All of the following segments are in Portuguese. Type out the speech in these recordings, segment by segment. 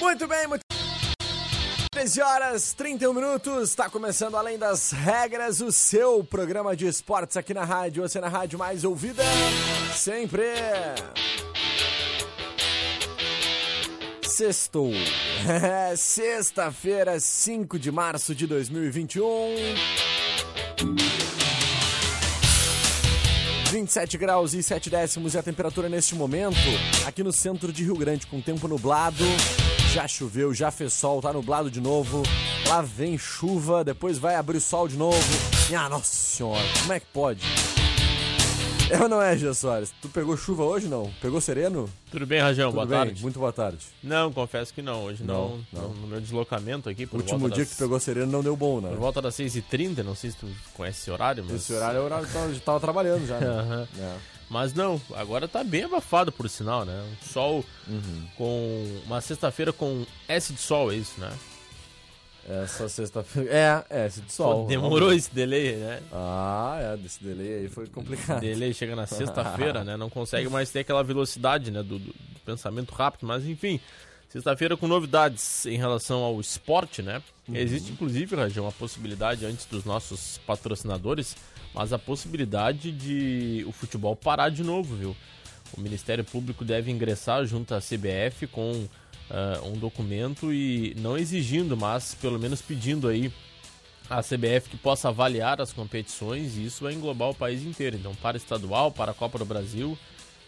Muito bem, 13 horas, 31 minutos, está começando Além das Regras, o seu programa de esportes aqui na rádio, você na rádio mais ouvida, sempre. Sextou, sexta-feira, 5 de março de 2021, 27 graus e 7 décimos é a temperatura neste momento, aqui no centro de Rio Grande, com tempo nublado. Já choveu, já fez sol, tá nublado de novo, lá vem chuva, depois vai abrir o sol de novo. Ah, nossa senhora, como é que pode? Eu não é, Jean Soares. Tu pegou chuva hoje, não? Pegou sereno? Tudo bem, Rajão, boa tarde. Muito boa tarde. Não, confesso que não, hoje não. No meu deslocamento aqui. O último dia que tu pegou sereno não deu bom, né? Por volta das 6h30, não sei se tu conhece esse horário, mas... Esse horário é o horário que eu tava trabalhando já, né? É. Mas não, agora tá bem abafado, por sinal, né? Um sol com... Uma sexta-feira com S de sol, é isso, né? Essa sexta-feira... É, S de sol. Pô, demorou esse delay, né? Ah, esse delay aí foi complicado. Delay chega na sexta-feira, né? Não consegue mais ter aquela velocidade, né? Do pensamento rápido, mas enfim... Sexta-feira com novidades em relação ao esporte, né? Existe, inclusive, Rajão, uma possibilidade antes dos nossos patrocinadores... Mas a possibilidade de o futebol parar de novo, viu? O Ministério Público deve ingressar junto à CBF com um documento e não exigindo, mas pelo menos pedindo aí à CBF que possa avaliar as competições e isso vai englobar o país inteiro. Então, para estadual, para a Copa do Brasil.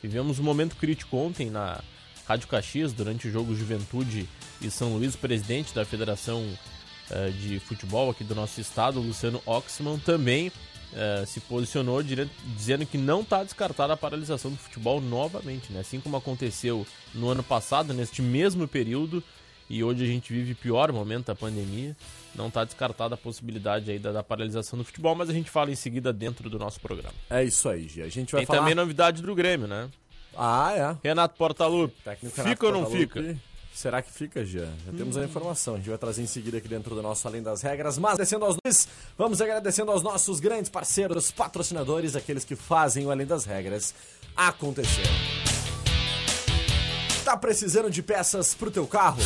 Vivemos um momento crítico ontem na Rádio Caxias, durante o jogo Juventude e São Luís, o presidente da Federação de Futebol aqui do nosso estado, Luciano Hocsman, também... se posicionou dizendo que não está descartada a paralisação do futebol novamente, né? Assim como aconteceu no ano passado, neste mesmo período, e hoje a gente vive o pior momento da pandemia, não está descartada a possibilidade aí da paralisação do futebol, mas a gente fala em seguida dentro do nosso programa. É isso aí, Gia. A gente vai falar... Tem também novidade do Grêmio, né? Ah, é. Renato Portaluppi, fica ou não fica? Será que fica, Jean? Já temos a informação. A gente vai trazer em seguida aqui dentro do nosso Além das Regras. Mas agradecendo aos dois, vamos agradecendo aos nossos grandes parceiros, patrocinadores, aqueles que fazem o Além das Regras acontecer. Tá precisando de peças pro teu carro?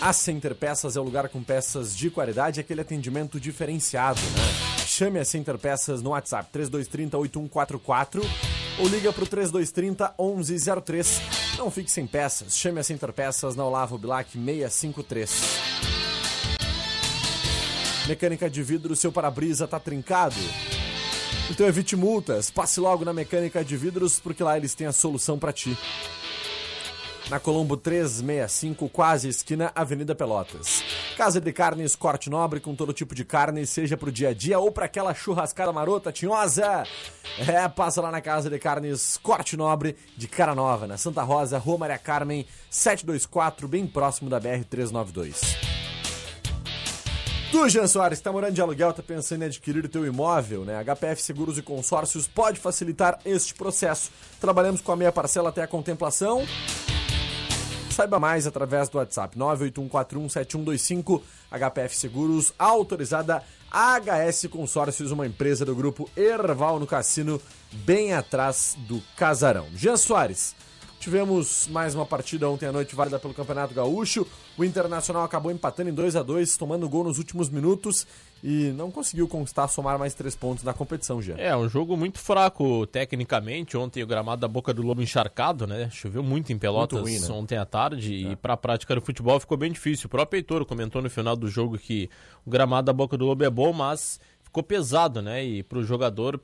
A Center Peças é o lugar com peças de qualidade e aquele atendimento diferenciado, né? Chame a Center Peças no WhatsApp 3230-8144 ou liga pro 3230-1103. Não fique sem peças, chame a Center Peças na Olavo Bilac 653. Mecânica de vidro, seu para-brisa tá trincado? Então evite multas, passe logo na Mecânica de Vidros, porque lá eles têm a solução pra ti. Na Colombo 365, quase esquina, Avenida Pelotas. Casa de Carnes, corte nobre com todo tipo de carne, seja pro dia a dia ou pra aquela churrascada marota, tinhosa. Passa lá na Casa de Carnes, corte nobre, de cara nova, na Santa Rosa, Rua Maria Carmen, 724, bem próximo da BR-392. Tu, Jean Soares, que tá morando de aluguel, tá pensando em adquirir teu imóvel, né? HPF Seguros e Consórcios pode facilitar este processo. Trabalhamos com a meia parcela até a contemplação. Saiba mais através do WhatsApp 981417125. HPF Seguros, autorizada HS Consórcios, uma empresa do grupo Erval, no cassino, bem atrás do casarão. Jean Soares, tivemos mais uma partida ontem à noite válida pelo Campeonato Gaúcho. O Internacional acabou empatando em 2-2, tomando gol nos últimos minutos e não conseguiu conquistar, somar mais 3 pontos na competição, Jean. É, um jogo muito fraco tecnicamente. Ontem o gramado da Boca do Lobo encharcado, né? Choveu muito em Pelotas, muito ruim, né? Ontem à tarde, e para a prática do futebol ficou bem difícil. O próprio Heitor comentou no final do jogo que o gramado da Boca do Lobo é bom, mas ficou pesado, né? E para o jogador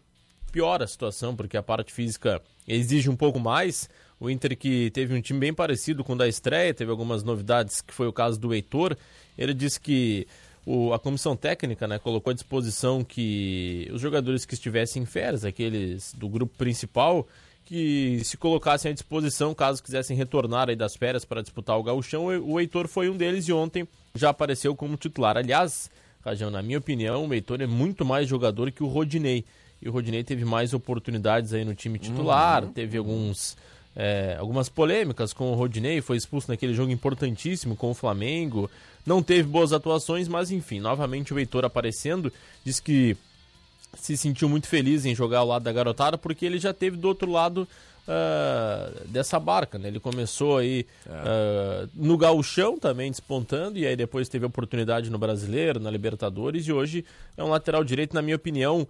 piora a situação, porque a parte física exige um pouco mais. O Inter, que teve um time bem parecido com o da estreia, teve algumas novidades, que foi o caso do Heitor. Ele disse que a comissão técnica, né, colocou à disposição que os jogadores que estivessem em férias, aqueles do grupo principal, que se colocassem à disposição caso quisessem retornar aí das férias para disputar o Gauchão. O Heitor foi um deles e ontem já apareceu como titular. Aliás, Rajão, na minha opinião, o Heitor é muito mais jogador que o Rodinei. E o Rodinei teve mais oportunidades aí no time titular, teve algumas polêmicas com o Rodinei, foi expulso naquele jogo importantíssimo com o Flamengo, não teve boas atuações, mas enfim, novamente o Heitor aparecendo. Diz que se sentiu muito feliz em jogar ao lado da garotada, porque ele já teve do outro lado dessa barca, né? Ele começou aí no Gauchão também despontando, e aí depois teve oportunidade no Brasileiro, na Libertadores, e hoje é um lateral direito, na minha opinião,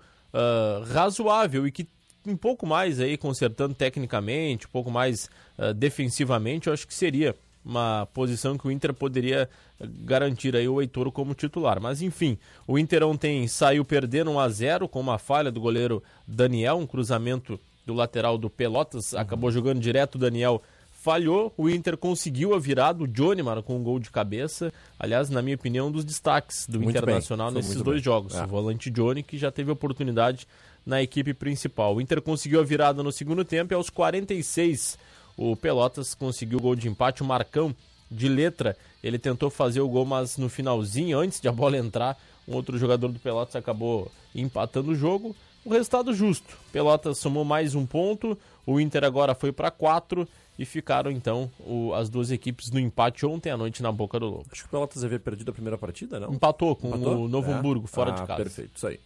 razoável, e que um pouco mais aí consertando tecnicamente, um pouco mais defensivamente, eu acho que seria uma posição que o Inter poderia garantir aí o Heitor como titular. Mas enfim, o Inter ontem saiu perdendo 1-0 com uma falha do goleiro Daniel, um cruzamento do lateral do Pelotas, acabou jogando direto, o Daniel falhou, o Inter conseguiu a virada, o Johnny marcou um gol de cabeça, aliás, na minha opinião, um dos destaques do muito Internacional bem, nesses dois jogos, o volante Johnny, que já teve oportunidade na equipe principal. O Inter conseguiu a virada no segundo tempo e aos 46 o Pelotas conseguiu o gol de empate. O Marcão, de letra, ele tentou fazer o gol, mas no finalzinho, antes de a bola entrar, um outro jogador do Pelotas acabou empatando o jogo. O resultado justo. Pelotas somou mais 1 ponto, o Inter agora foi para 4 e ficaram então as duas equipes no empate ontem à noite na Boca do Lobo. Acho que o Pelotas havia perdido a primeira partida, não? Empatou? O Novo Hamburgo, fora de casa. Perfeito, isso aí.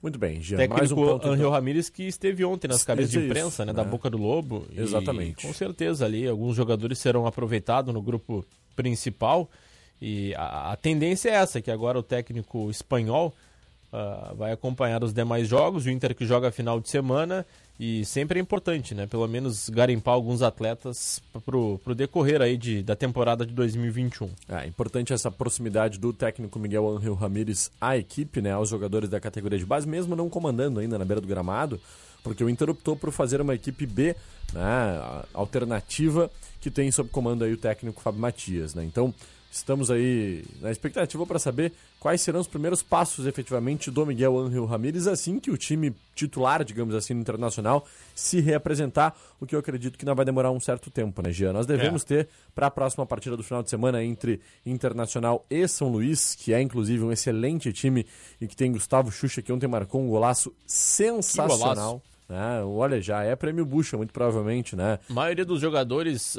Muito bem, Jean. Técnico mais um ponto, Angel então. Ramírez, que esteve ontem nas cabeças de imprensa, né, da Boca do Lobo. Exatamente. E, com certeza ali alguns jogadores serão aproveitados no grupo principal. E a tendência é essa, que agora o técnico espanhol vai acompanhar os demais jogos. O Inter, que joga final de semana, e sempre é importante, né, pelo menos garimpar alguns atletas pro decorrer aí da temporada de 2021. É importante essa proximidade do técnico Miguel Ángel Ramírez à equipe, né, aos jogadores da categoria de base, mesmo não comandando ainda na beira do gramado, porque o Inter optou por fazer uma equipe B, né, alternativa, que tem sob comando aí o técnico Fábio Matias, né? Então estamos aí na expectativa para saber quais serão os primeiros passos efetivamente do Miguel Ángel Ramírez assim que o time titular, digamos assim, no Internacional se reapresentar, o que eu acredito que não vai demorar um certo tempo, né, Jean? Nós devemos ter para a próxima partida do final de semana entre Internacional e São Luís, que é inclusive um excelente time e que tem Gustavo Xuxa, que ontem marcou um golaço sensacional. Olha, já é prêmio Bucha, muito provavelmente, né? A maioria dos jogadores,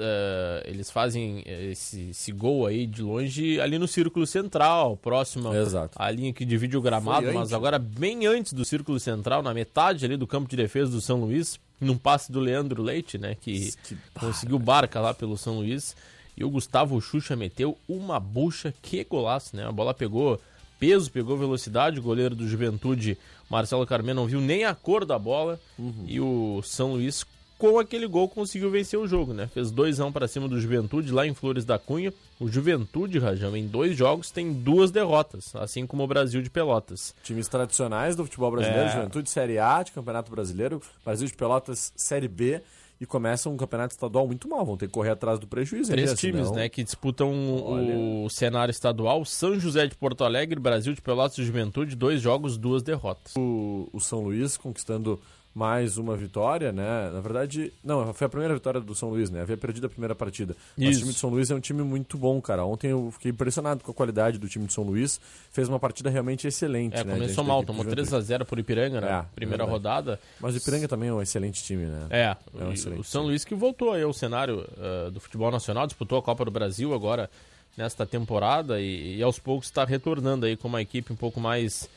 eles fazem esse gol aí de longe ali no círculo central, próximo à linha que divide o gramado, mas agora bem antes do círculo central, na metade ali do campo de defesa do São Luís, num passe do Leandro Leite, né, que conseguiu barca lá pelo São Luís, e o Gustavo Xuxa meteu uma bucha, que golaço, né? A bola pegou peso, pegou velocidade, o goleiro do Juventude, Marcelo Carmem, não viu nem a cor da bola, e o São Luís, com aquele gol, conseguiu vencer o jogo, né? Fez 2-1 para cima do Juventude, lá em Flores da Cunha. O Juventude, Rajão, em 2 jogos, tem 2 derrotas, assim como o Brasil de Pelotas. Times tradicionais do futebol brasileiro, Juventude Série A de Campeonato Brasileiro, Brasil de Pelotas Série B, e começam um campeonato estadual muito mal, vão ter que correr atrás do prejuízo. 3 times, né, que disputam o cenário estadual, São José de Porto Alegre, Brasil de Pelotas e Juventude, 2 jogos, 2 derrotas. O São Luís conquistando mais uma vitória, né, na verdade, não, foi a primeira vitória do São Luís, né, havia perdido a primeira partida, mas o time de São Luís é um time muito bom, cara, ontem eu fiquei impressionado com a qualidade do time de São Luís, fez uma partida realmente excelente, né, começou mal, tomou 3-0 por Ipiranga, né, primeira rodada, mas o Ipiranga também é um excelente time, né, um excelente o São Luís, que voltou aí ao cenário do futebol nacional, disputou a Copa do Brasil agora, nesta temporada, e aos poucos está retornando aí com uma equipe um pouco mais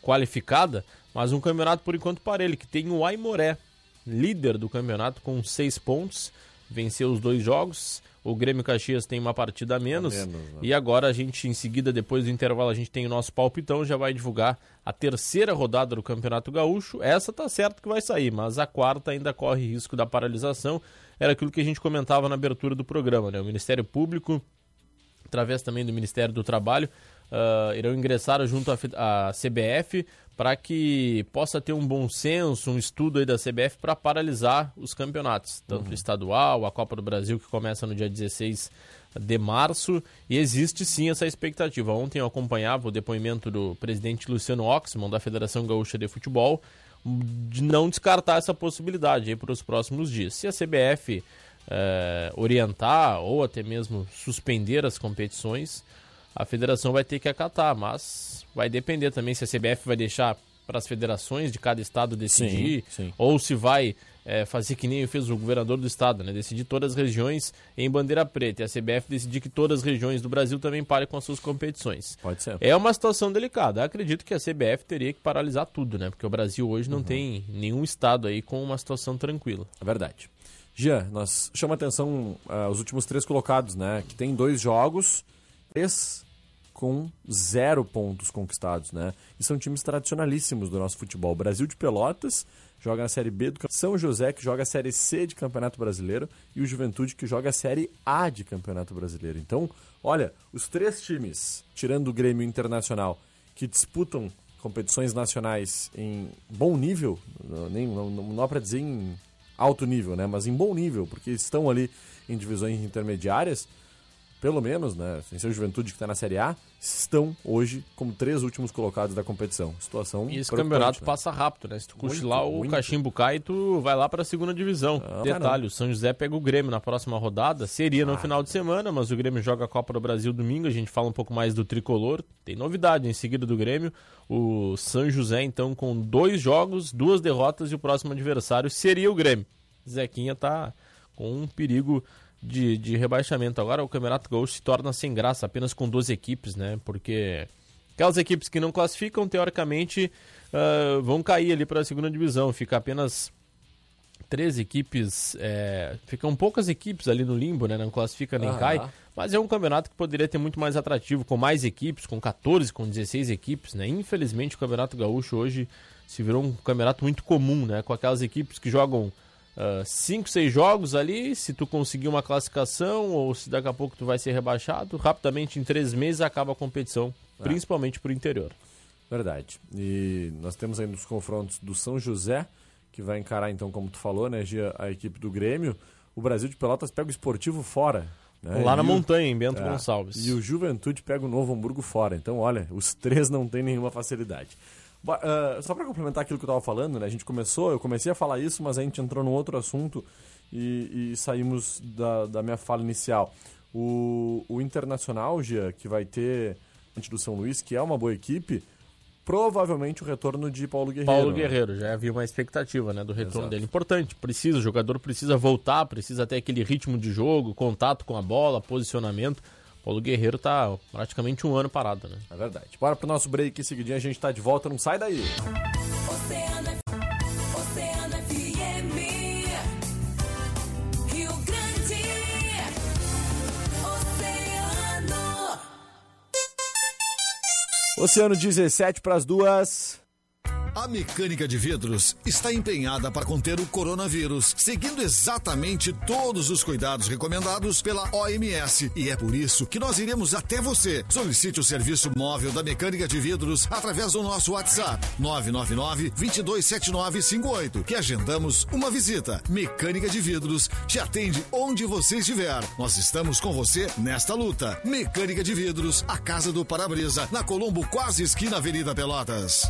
qualificada, mas um campeonato por enquanto parelho, que tem o Aimoré, líder do campeonato com 6 pontos, venceu os 2 jogos, o Grêmio Caxias tem uma partida a menos né? E agora a gente, em seguida, depois do intervalo, a gente tem o nosso palpitão, já vai divulgar a 3ª rodada do Campeonato Gaúcho. Essa tá certo que vai sair, mas a 4ª ainda corre risco da paralisação. Era aquilo que a gente comentava na abertura do programa, né? O Ministério Público, através também do Ministério do Trabalho, irão ingressar junto à CBF para que possa ter um bom senso, um estudo aí da CBF para paralisar os campeonatos, tanto o estadual, a Copa do Brasil, que começa no dia 16 de março, e existe sim essa expectativa. Ontem eu acompanhava o depoimento do presidente Luciano Hocsman, da Federação Gaúcha de Futebol, de não descartar essa possibilidade aí para os próximos dias. Se a CBF orientar ou até mesmo suspender as competições, a federação vai ter que acatar, mas vai depender também se a CBF vai deixar para as federações de cada estado decidir, sim. ou se vai fazer que nem fez o governador do estado, né? Decidir todas as regiões em bandeira preta, e a CBF decidir que todas as regiões do Brasil também parem com as suas competições. Pode ser. É uma situação delicada. Acredito que a CBF teria que paralisar tudo, né? Porque o Brasil hoje não tem nenhum estado aí com uma situação tranquila. É verdade. Jean, nós chama atenção os últimos 3 colocados, né? Que tem 2 jogos... 3 com 0 pontos conquistados, né? E são times tradicionalíssimos do nosso futebol. O Brasil de Pelotas joga na Série B do Campeonato, São José, que joga a Série C de Campeonato Brasileiro, e o Juventude, que joga a Série A de Campeonato Brasileiro. Então, olha, os 3 times, tirando o Grêmio Internacional, que disputam competições nacionais em bom nível, não é para dizer em alto nível, né? Mas em bom nível, porque estão ali em divisões intermediárias, pelo menos, né, sem ser o Juventude, que está na Série A, estão hoje como 3 últimos colocados da competição. Situação. E esse campeonato, né? Passa rápido, né? Se tu cochilar o cachimbo cai, tu vai lá para a 2ª divisão. Não, detalhe, o São José pega o Grêmio na próxima rodada, seria no final de semana, mas o Grêmio joga a Copa do Brasil domingo, a gente fala um pouco mais do tricolor. Tem novidade em seguida do Grêmio, o São José, então, com 2 jogos, 2 derrotas, e o próximo adversário seria o Grêmio. Zequinha tá com um perigo de rebaixamento. Agora o Campeonato Gaúcho se torna sem graça, apenas com 12 equipes, né? Porque aquelas equipes que não classificam, teoricamente, vão cair ali para a 2ª divisão. Fica apenas 3 equipes, ficam poucas equipes ali no limbo, né? Não classifica nem cai. Mas é um campeonato que poderia ter muito mais atrativo, com mais equipes, com 14, com 16 equipes, né? Infelizmente o Campeonato Gaúcho hoje se virou um campeonato muito comum, né? Com aquelas equipes que jogam 5, 6 jogos ali, se tu conseguir uma classificação ou se daqui a pouco tu vai ser rebaixado, rapidamente em 3 meses acaba a competição, principalmente pro interior. Verdade. E nós temos ainda os confrontos do São José, que vai encarar, então, como tu falou, né, Gia, a equipe do Grêmio. O Brasil de Pelotas pega o Esportivo fora, né? Lá na montanha, em Bento Gonçalves. E o Juventude pega o Novo Hamburgo fora. Então, olha, os 3 não tem nenhuma facilidade. Só para complementar aquilo que eu estava falando, né? Eu comecei a falar isso, mas a gente entrou num outro assunto e saímos da minha fala inicial. O Internacional, Gia, que vai ter antes do São Luís, que é uma boa equipe, provavelmente o retorno de Paulo Guerreiro. Paulo Guerreiro, já havia uma expectativa, né, do retorno dele. Importante, o jogador precisa voltar, precisa ter aquele ritmo de jogo, contato com a bola, posicionamento. Paulo Guerreiro tá praticamente 1 ano parado, né? É verdade. Bora pro nosso break, em seguidinho a gente tá de volta, não sai daí. Oceano FM, Rio Grande, Oceano. Oceano, 17 para as 2. A Mecânica de Vidros está empenhada para conter o coronavírus, seguindo exatamente todos os cuidados recomendados pela OMS. E é por isso que nós iremos até você. Solicite o serviço móvel da Mecânica de Vidros através do nosso WhatsApp 999-227958, que agendamos uma visita. Mecânica de Vidros te atende onde você estiver. Nós estamos com você nesta luta. Mecânica de Vidros, a Casa do Parabrisa, na Colombo, quase esquina Avenida Pelotas.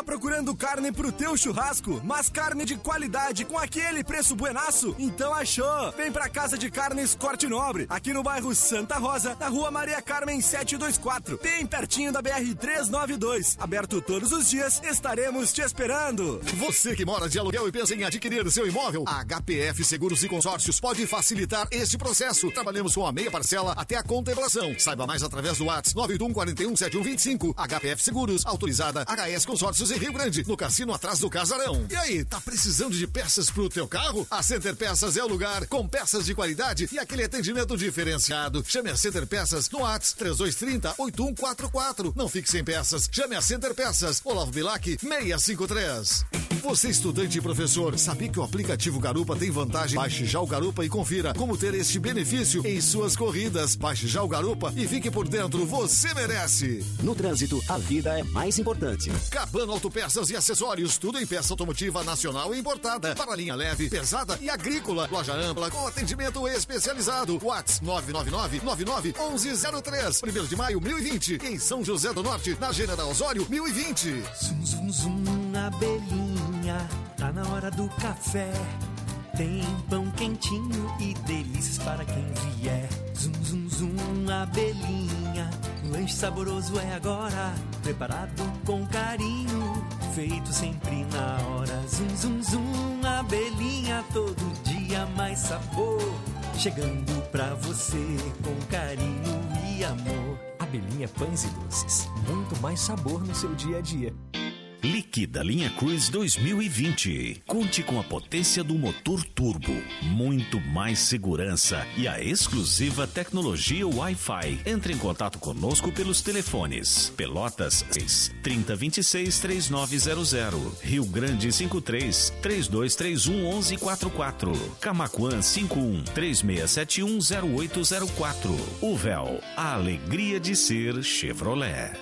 Tá procurando carne pro teu churrasco, mas carne de qualidade com aquele preço buenaço? Então achou! Vem pra Casa de Carnes Corte Nobre, aqui no bairro Santa Rosa, na Rua Maria Carmem 724, bem pertinho da BR 392. Aberto todos os dias, estaremos te esperando. Você que mora de aluguel e pensa em adquirir seu imóvel, a HPF Seguros e Consórcios pode facilitar este processo. Trabalhamos com a meia parcela até a contemplação. Saiba mais através do WhatsApp 981417125. HPF Seguros, autorizada HS Consórcios em Rio Grande, no cassino atrás do casarão. E aí, tá precisando de peças pro teu carro? A Center Peças é o lugar, com peças de qualidade e aquele atendimento diferenciado. Chame a Center Peças no WhatsApp 3230-8144. Não fique sem peças. Chame a Center Peças. Olavo Bilac 653. Você estudante e professor, sabia que o aplicativo Garupa tem vantagem? Baixe já o Garupa e confira como ter este benefício em suas corridas. Baixe já o Garupa e fique por dentro, você merece. No trânsito, a vida é mais importante. Cabana Autopeças e Acessórios, tudo em peça automotiva nacional e importada, para linha leve, pesada e agrícola. Loja ampla com atendimento especializado. WhatsApp 999-99-1103. 1º de maio, 1020. Em São José do Norte, na General Osório, 1020. Zum, zum, zum, abelhinha, tá na hora do café. Tem pão quentinho e delícias para quem vier. Zum, zum, zum, abelhinha, lanche saboroso é agora. Preparado com carinho, feito sempre na hora. Zum, zum, zum, abelhinha, todo dia mais sabor. Chegando pra você com carinho e amor. Abelhinha Pães e Doces, muito mais sabor no seu dia a dia. Liquida Linha Cruz 2020. Conte com a potência do motor turbo, muito mais segurança e a exclusiva tecnologia Wi-Fi. Entre em contato conosco pelos telefones: Pelotas 3026-3900, Rio Grande 53-3231-1144, Camaquã 51-3671-0804. Uvel, a alegria de ser Chevrolet.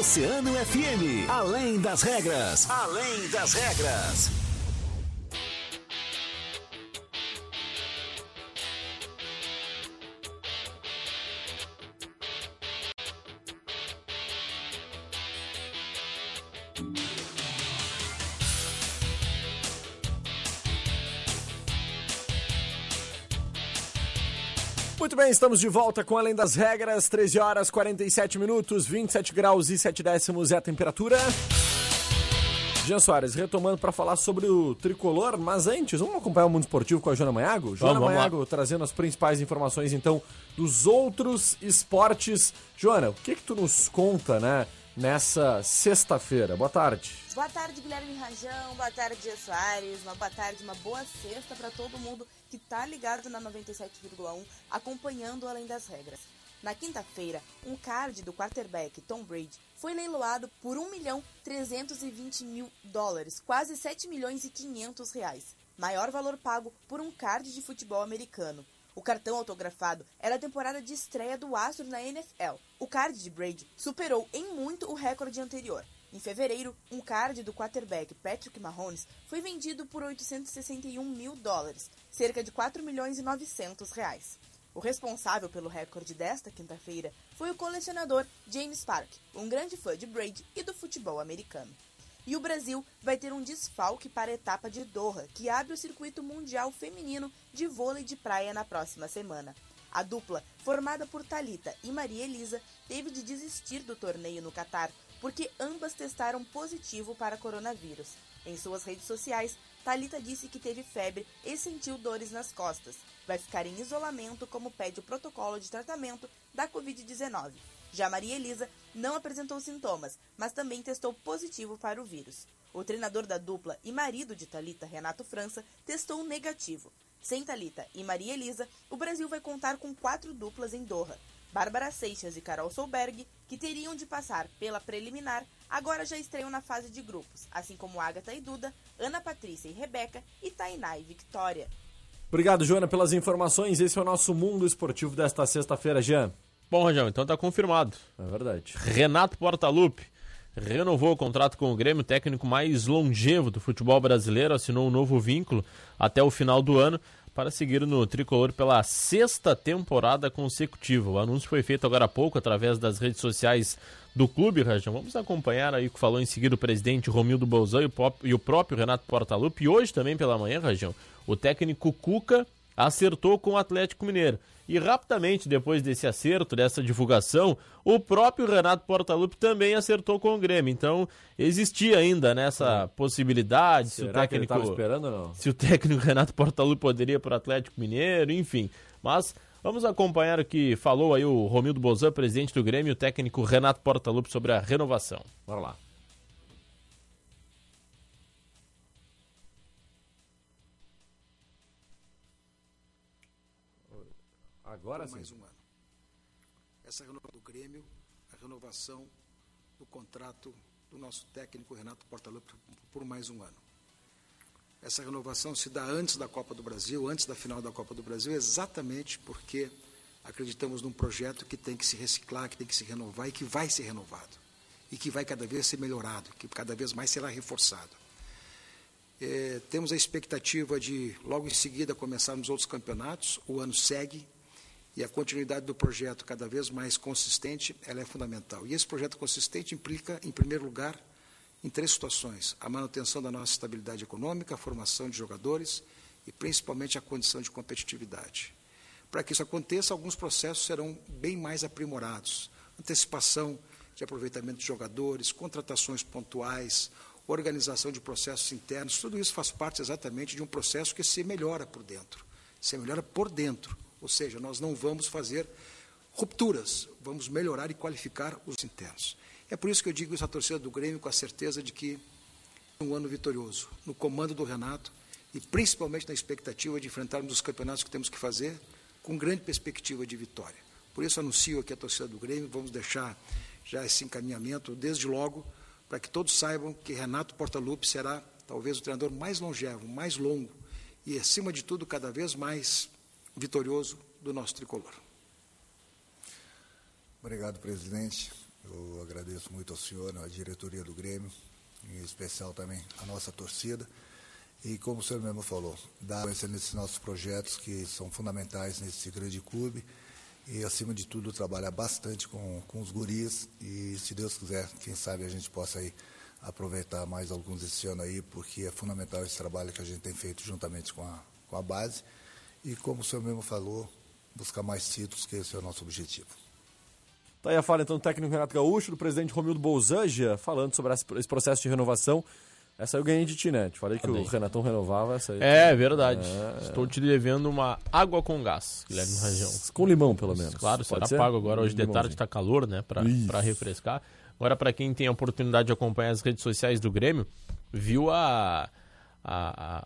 Oceano FM, além das regras, além das regras. Muito bem, estamos de volta com Além das Regras, 13 horas, 47 minutos, 27 graus e 7 décimos é a temperatura. Jean Soares, retomando para falar sobre o tricolor, mas antes, vamos acompanhar o Mundo Esportivo com a Joana Mayago? Joana Mayago trazendo as principais informações, então, dos outros esportes. Joana, o que que tu nos conta, né, nessa sexta-feira? Boa tarde. Boa tarde, Guilherme Rajão, boa tarde, Jean Soares, uma boa tarde, uma boa sexta para todo mundo que está ligado na 97,1, acompanhando Além das Regras. Na quinta-feira, um card do quarterback Tom Brady foi leiloado por $1.320.000, quase R$7.500.000, maior valor pago por um card de futebol americano. O cartão autografado era a temporada de estreia do astro na NFL. O card de Brady superou em muito o recorde anterior. Em fevereiro, um card do quarterback Patrick Mahomes foi vendido por $861.000, cerca de R$4.900.000. O responsável pelo recorde desta quinta-feira foi o colecionador James Park, um grande fã de Brady e do futebol americano. E o Brasil vai ter um desfalque para a etapa de Doha, que abre o circuito mundial feminino de vôlei de praia na próxima semana. A dupla, formada por Thalita e Maria Elisa, teve de desistir do torneio no Catar, porque ambas testaram positivo para coronavírus. Em suas redes sociais, Thalita disse que teve febre e sentiu dores nas costas. Vai ficar em isolamento, como pede o protocolo de tratamento da Covid-19. Já Maria Elisa não apresentou sintomas, mas também testou positivo para o vírus. O treinador da dupla e marido de Thalita, Renato França, testou negativo. Sem Thalita e Maria Elisa, o Brasil vai contar com 4 duplas em Doha. Bárbara Seixas e Carol Souberg, que teriam de passar pela preliminar, agora já estreiam na fase de grupos, assim como Ágata e Duda, Ana Patrícia e Rebeca e Tainá e Victoria. Obrigado, Joana, pelas informações. Esse é o nosso Mundo Esportivo desta sexta-feira, Jean. Bom, Rajão, então tá confirmado. É verdade. Renato Portaluppi renovou o contrato com o Grêmio, o técnico mais longevo do futebol brasileiro, assinou um novo vínculo até o final do ano para seguir no tricolor pela 6ª temporada consecutiva. O anúncio foi feito agora há pouco através das redes sociais do clube, Rajão. Vamos acompanhar aí o que falou em seguida o presidente Romildo Bolzan e o próprio Renato Portaluppi. E hoje também pela manhã, Rajão, o técnico Cuca acertou com o Atlético Mineiro. E rapidamente, depois desse acerto, dessa divulgação, o próprio Renato Portaluppi também acertou com o Grêmio. Então, existia ainda nessa possibilidade. Será se o técnico, que ele estava esperando ou não? Se o técnico Renato Portaluppi poderia para o Atlético Mineiro, enfim. Mas vamos acompanhar o que falou aí o Romildo Bolzan, presidente do Grêmio, e o técnico Renato Portaluppi sobre a renovação. Bora lá. Agora sim. Mais um ano. Essa renovação do Grêmio, a renovação do contrato do nosso técnico Renato Portaluppi por mais um ano. Essa renovação se dá antes da Copa do Brasil, antes da final da Copa do Brasil, exatamente porque acreditamos num projeto que tem que se reciclar, que tem que se renovar e que vai ser renovado. E que vai cada vez ser melhorado, que cada vez mais será reforçado. Temos a expectativa de, logo em seguida, começarmos outros campeonatos, o ano segue, e a continuidade do projeto cada vez mais consistente, ela é fundamental. E esse projeto consistente implica, em primeiro lugar, em três situações: a manutenção da nossa estabilidade econômica, a formação de jogadores e, principalmente, a condição de competitividade. Para que isso aconteça, alguns processos serão bem mais aprimorados. Antecipação de aproveitamento de jogadores, contratações pontuais, organização de processos internos, tudo isso faz parte exatamente de um processo que se melhora por dentro. Se melhora por dentro. Ou seja, nós não vamos fazer rupturas, vamos melhorar e qualificar os internos. É por isso que eu digo isso à torcida do Grêmio com a certeza de que um ano vitorioso, no comando do Renato e principalmente na expectativa de enfrentarmos os campeonatos que temos que fazer com grande perspectiva de vitória. Por isso anuncio aqui à torcida do Grêmio, vamos deixar já esse encaminhamento desde logo para que todos saibam que Renato Portaluppi será talvez o treinador mais longevo, mais longo e acima de tudo cada vez mais vitorioso do nosso tricolor. Obrigado, presidente. Eu agradeço muito ao senhor, à diretoria do Grêmio, em especial também à nossa torcida. E como o senhor mesmo falou, dar sequência nesses nossos projetos que são fundamentais nesse grande clube e, acima de tudo, trabalhar bastante com os guris e, se Deus quiser, quem sabe a gente possa aí aproveitar mais alguns esse ano aí, porque é fundamental esse trabalho que a gente tem feito juntamente com a base. E como o senhor mesmo falou, buscar mais títulos, que esse é o nosso objetivo. Tá aí a fala, então, do técnico Renato Gaúcho, do presidente Romildo Bolzan, falando sobre esse processo de renovação. Essa eu ganhei de ti, né? Te falei que o Renatão renovava essa aí. É, verdade. Estou te devendo uma água com gás, Guilherme Rajão. Com limão, pelo menos. Claro, será pago agora. Hoje de tarde está calor, né? Para refrescar. Agora, para quem tem a oportunidade de acompanhar as redes sociais do Grêmio, viu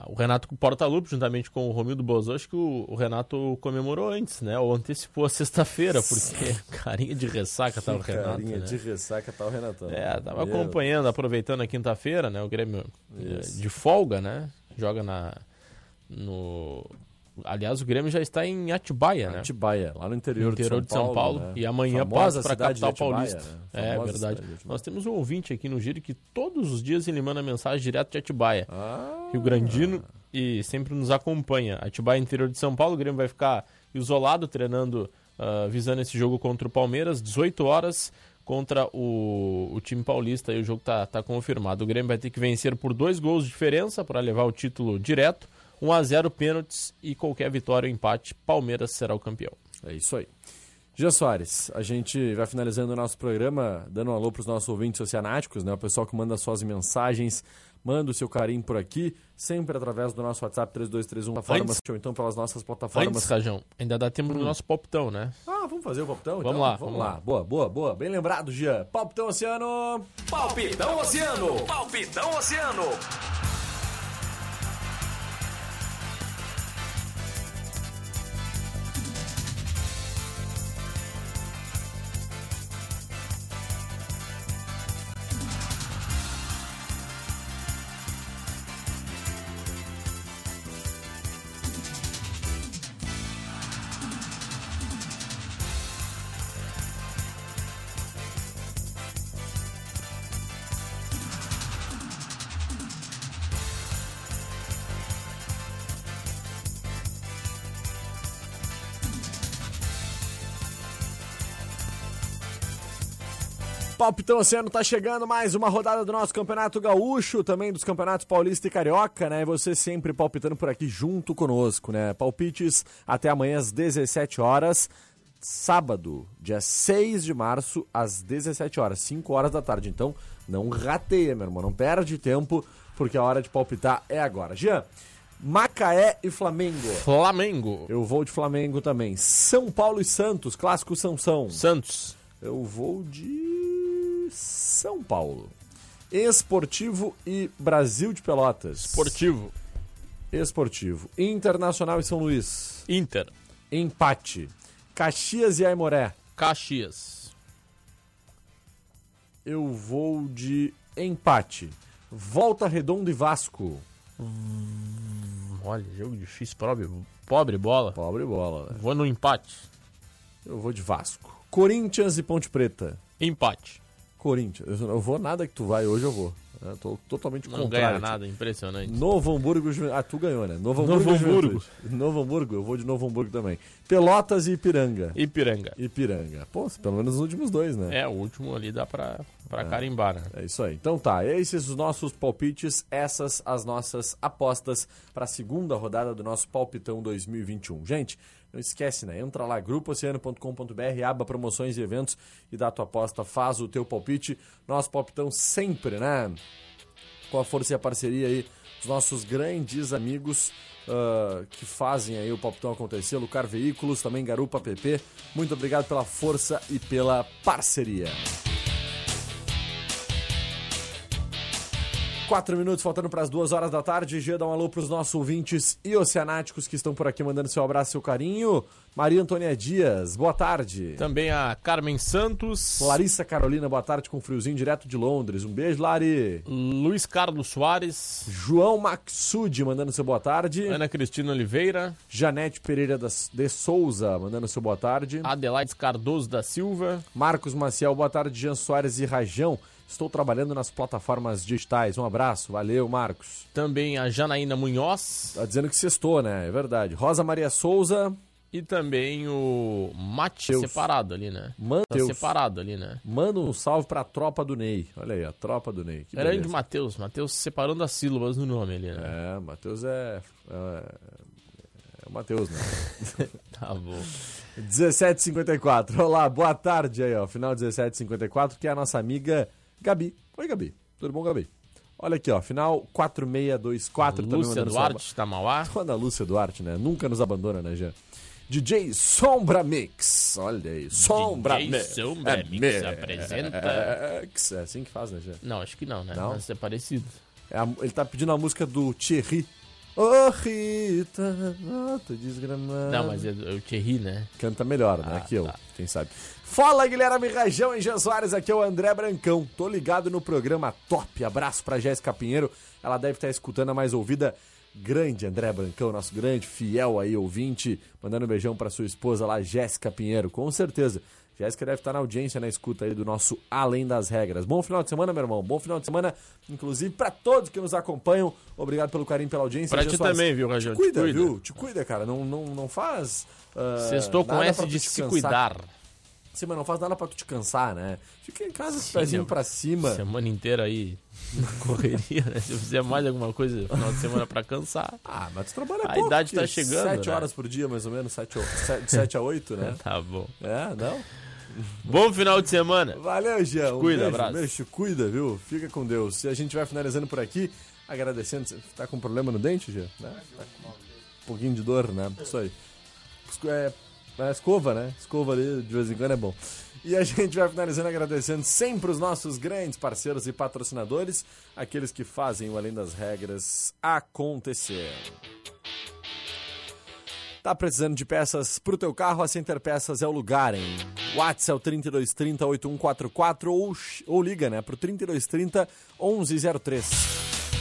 o Renato Portaluppi, juntamente com o Romildo Bolzan, acho que o Renato comemorou antes, né? Ou antecipou a sexta-feira, porque carinha de ressaca tá o Renato. Carinha de ressaca tá o Renatão. Tava acompanhando, aproveitando a quinta-feira, né? O Grêmio de folga, né? Joga Aliás, o Grêmio já está em Atibaia, né? Atibaia, lá no interior de São Paulo. Né? E amanhã passa para a capital paulista. Né? É verdade. Nós temos um ouvinte aqui no Giro que todos os dias ele manda mensagem direto de Atibaia. Rio Grandino e sempre nos acompanha. Atibaia, interior de São Paulo. O Grêmio vai ficar isolado, treinando, visando esse jogo contra o Palmeiras. 18 horas contra o time paulista. E o jogo tá confirmado. O Grêmio vai ter que vencer por 2 gols de diferença para levar o título direto. 1-0 pênaltis e qualquer vitória ou empate, Palmeiras será o campeão. É isso aí. Jean Soares, a gente vai finalizando o nosso programa, dando um alô para os nossos ouvintes oceanáticos, né? O pessoal que manda suas mensagens, manda o seu carinho por aqui, sempre através do nosso WhatsApp 3231, ou então pelas nossas plataformas. Antes, Rajão, ainda dá tempo do nosso palpitão, né? Vamos fazer o palpitão? Vamos então? Lá. Vamos lá. Boa. Bem lembrado, Jean. Palpitão Oceano! Palpitão Oceano! Palpitão Oceano! Palpitão Oceano tá chegando, mais uma rodada do nosso Campeonato Gaúcho, também dos Campeonatos Paulista e Carioca, né? Você sempre palpitando por aqui junto conosco, né? Palpites até amanhã às 17 horas, sábado, dia 6 de março, às 17 horas, 5 horas da tarde. Então, não rateia, meu irmão, não perde tempo, porque a hora de palpitar é agora. Jean, Macaé e Flamengo. Flamengo. Eu vou de Flamengo também. São Paulo e Santos, clássico Sansão. Santos. Eu vou de São Paulo. Esportivo e Brasil de Pelotas. Esportivo. Esportivo. Internacional e São Luís. Inter. Empate. Caxias e Aimoré. Caxias. Eu vou de empate. Volta Redonda e Vasco. Olha, jogo difícil, pobre bola. Pobre bola. Véio. Vou no empate. Eu vou de Vasco. Corinthians e Ponte Preta. Empate. Corinthians. Eu não vou nada que tu vai, hoje eu vou. Eu tô totalmente contrário. Não ganha nada, impressionante. Novo Hamburgo... Ah, tu ganhou, né? Novo Hamburgo. Novo Hamburgo, eu vou de Novo Hamburgo também. Pelotas e Ipiranga. Pô, pelo menos os últimos dois, né? É, o último ali dá pra carimbar, né? É isso aí. Então tá, esses os nossos palpites, essas as nossas apostas pra segunda rodada do nosso Palpitão 2021. Gente... Não esquece, né? Entra lá, grupooceano.com.br, aba promoções e eventos e dá a tua aposta, faz o teu palpite. Nosso palpitão sempre, né? Com a força e a parceria aí dos nossos grandes amigos que fazem aí o palpitão acontecer, Lucar Veículos, também Garupa PP. Muito obrigado pela força e pela parceria. 4 minutos, faltando para as 2 horas da tarde. Gê, dá um alô para os nossos ouvintes e oceanáticos que estão por aqui mandando seu abraço, seu carinho. Maria Antônia Dias, boa tarde. Também a Carmen Santos. Larissa Carolina, boa tarde, com friozinho direto de Londres. Um beijo, Lari. Luiz Carlos Soares. João Maxudi, mandando seu boa tarde. Ana Cristina Oliveira. Janete Pereira de Souza, mandando seu boa tarde. Adelaide Cardoso da Silva. Marcos Maciel, boa tarde. Jean Soares e Rajão. Estou trabalhando nas plataformas digitais. Um abraço, valeu, Marcos. Também a Janaína Munhoz. Tá dizendo que sextou, né? É verdade. Rosa Maria Souza. E também o Mateus. Tá separado ali, né? Manda um salve pra tropa do Ney. Olha aí, a tropa do Ney. Grande Mateus. Mateus separando as sílabas no nome ali, né? É, Mateus é o Mateus, né? Tá bom. 17h54. Olá, boa tarde aí, ó. Final 17h54, que é a nossa amiga... Gabi. Oi, Gabi. Tudo bom, Gabi? Olha aqui, ó. Final 4624. Lúcia Duarte, Tamauá. Ana Lúcia Duarte, né? Nunca nos abandona, né, Jean? DJ Sombra Mix. Olha aí. Sombra Mix apresenta... É assim que faz, né, Jean? Não, acho que não, né? Não? Mas é parecido. Ele tá pedindo a música do Thierry. Ô, Rita, tô desgramando. Não, mas eu te ri, né? Canta melhor, né? Aqui tá. Eu, quem sabe. Fala, Guilherme Rajão e Jean Soares, aqui é o André Brancão. Tô ligado no programa top. Abraço pra Jéssica Pinheiro, ela deve estar escutando a mais ouvida. Grande André Brancão, nosso grande fiel aí, ouvinte. Mandando um beijão pra sua esposa lá, Jéssica Pinheiro, com certeza. Jéssica deve estar na audiência, na escuta aí do nosso Além das Regras. Bom final de semana, meu irmão. Bom final de semana, inclusive, pra todos que nos acompanham. Obrigado pelo carinho, pela audiência. Pra ti também, viu, Rajão? Te cuida, viu? Te cuida, cara. Não faz... Sextou com S de se cuidar. Sim, mas não faz nada pra tu te cansar, né? Fica em casa, sim, pezinho pra cima. Semana inteira aí, correria, né? Se eu fizer mais alguma coisa no final de semana pra cansar. Ah, mas tu trabalha pouco. A idade tá chegando, 7 né? horas por dia, mais ou menos, 7 a 8, né? Tá bom. É, não? Bom final de semana. Valeu, Jean. Cuida, abraço. Beijo, cuida, viu? Fica com Deus. E a gente vai finalizando por aqui, agradecendo. Você tá com problema no dente, Jean? Né? Tá com um pouquinho de dor, né? Isso aí. Escova, né? Escova ali, de vez em quando é bom. E a gente vai finalizando agradecendo sempre os nossos grandes parceiros e patrocinadores, aqueles que fazem o Além das Regras acontecer. Tá precisando de peças pro teu carro? A Center Peças é o lugar, hein? WhatsApp 3230-8144 ou liga, né? Pro 3230-1103.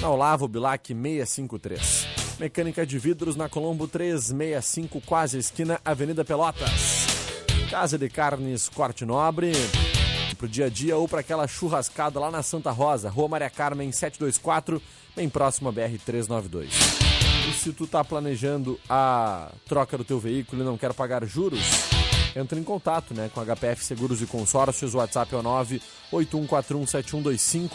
Na Olavo Bilac 653. Mecânica de vidros na Colombo 365, quase esquina, Avenida Pelotas. Casa de Carnes Corte Nobre, pro dia a dia ou para aquela churrascada lá na Santa Rosa, Rua Maria Carmen 724, bem próximo à BR-392. E se tu tá planejando a troca do teu veículo e não quer pagar juros, entra em contato, né, com a HPF Seguros e Consórcios. O WhatsApp é o 981417125.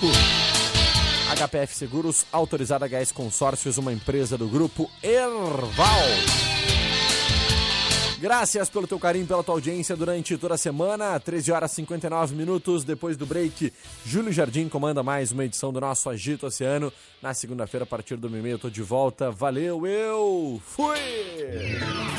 HPF Seguros, autorizada HS Consórcios, uma empresa do grupo Erval. Graças pelo teu carinho, pela tua audiência durante toda a semana. 13h59, depois do break, Júlio Jardim comanda mais uma edição do nosso Agito Oceano. Na segunda-feira, a partir do meio-dia, eu tô de volta. Valeu, eu fui!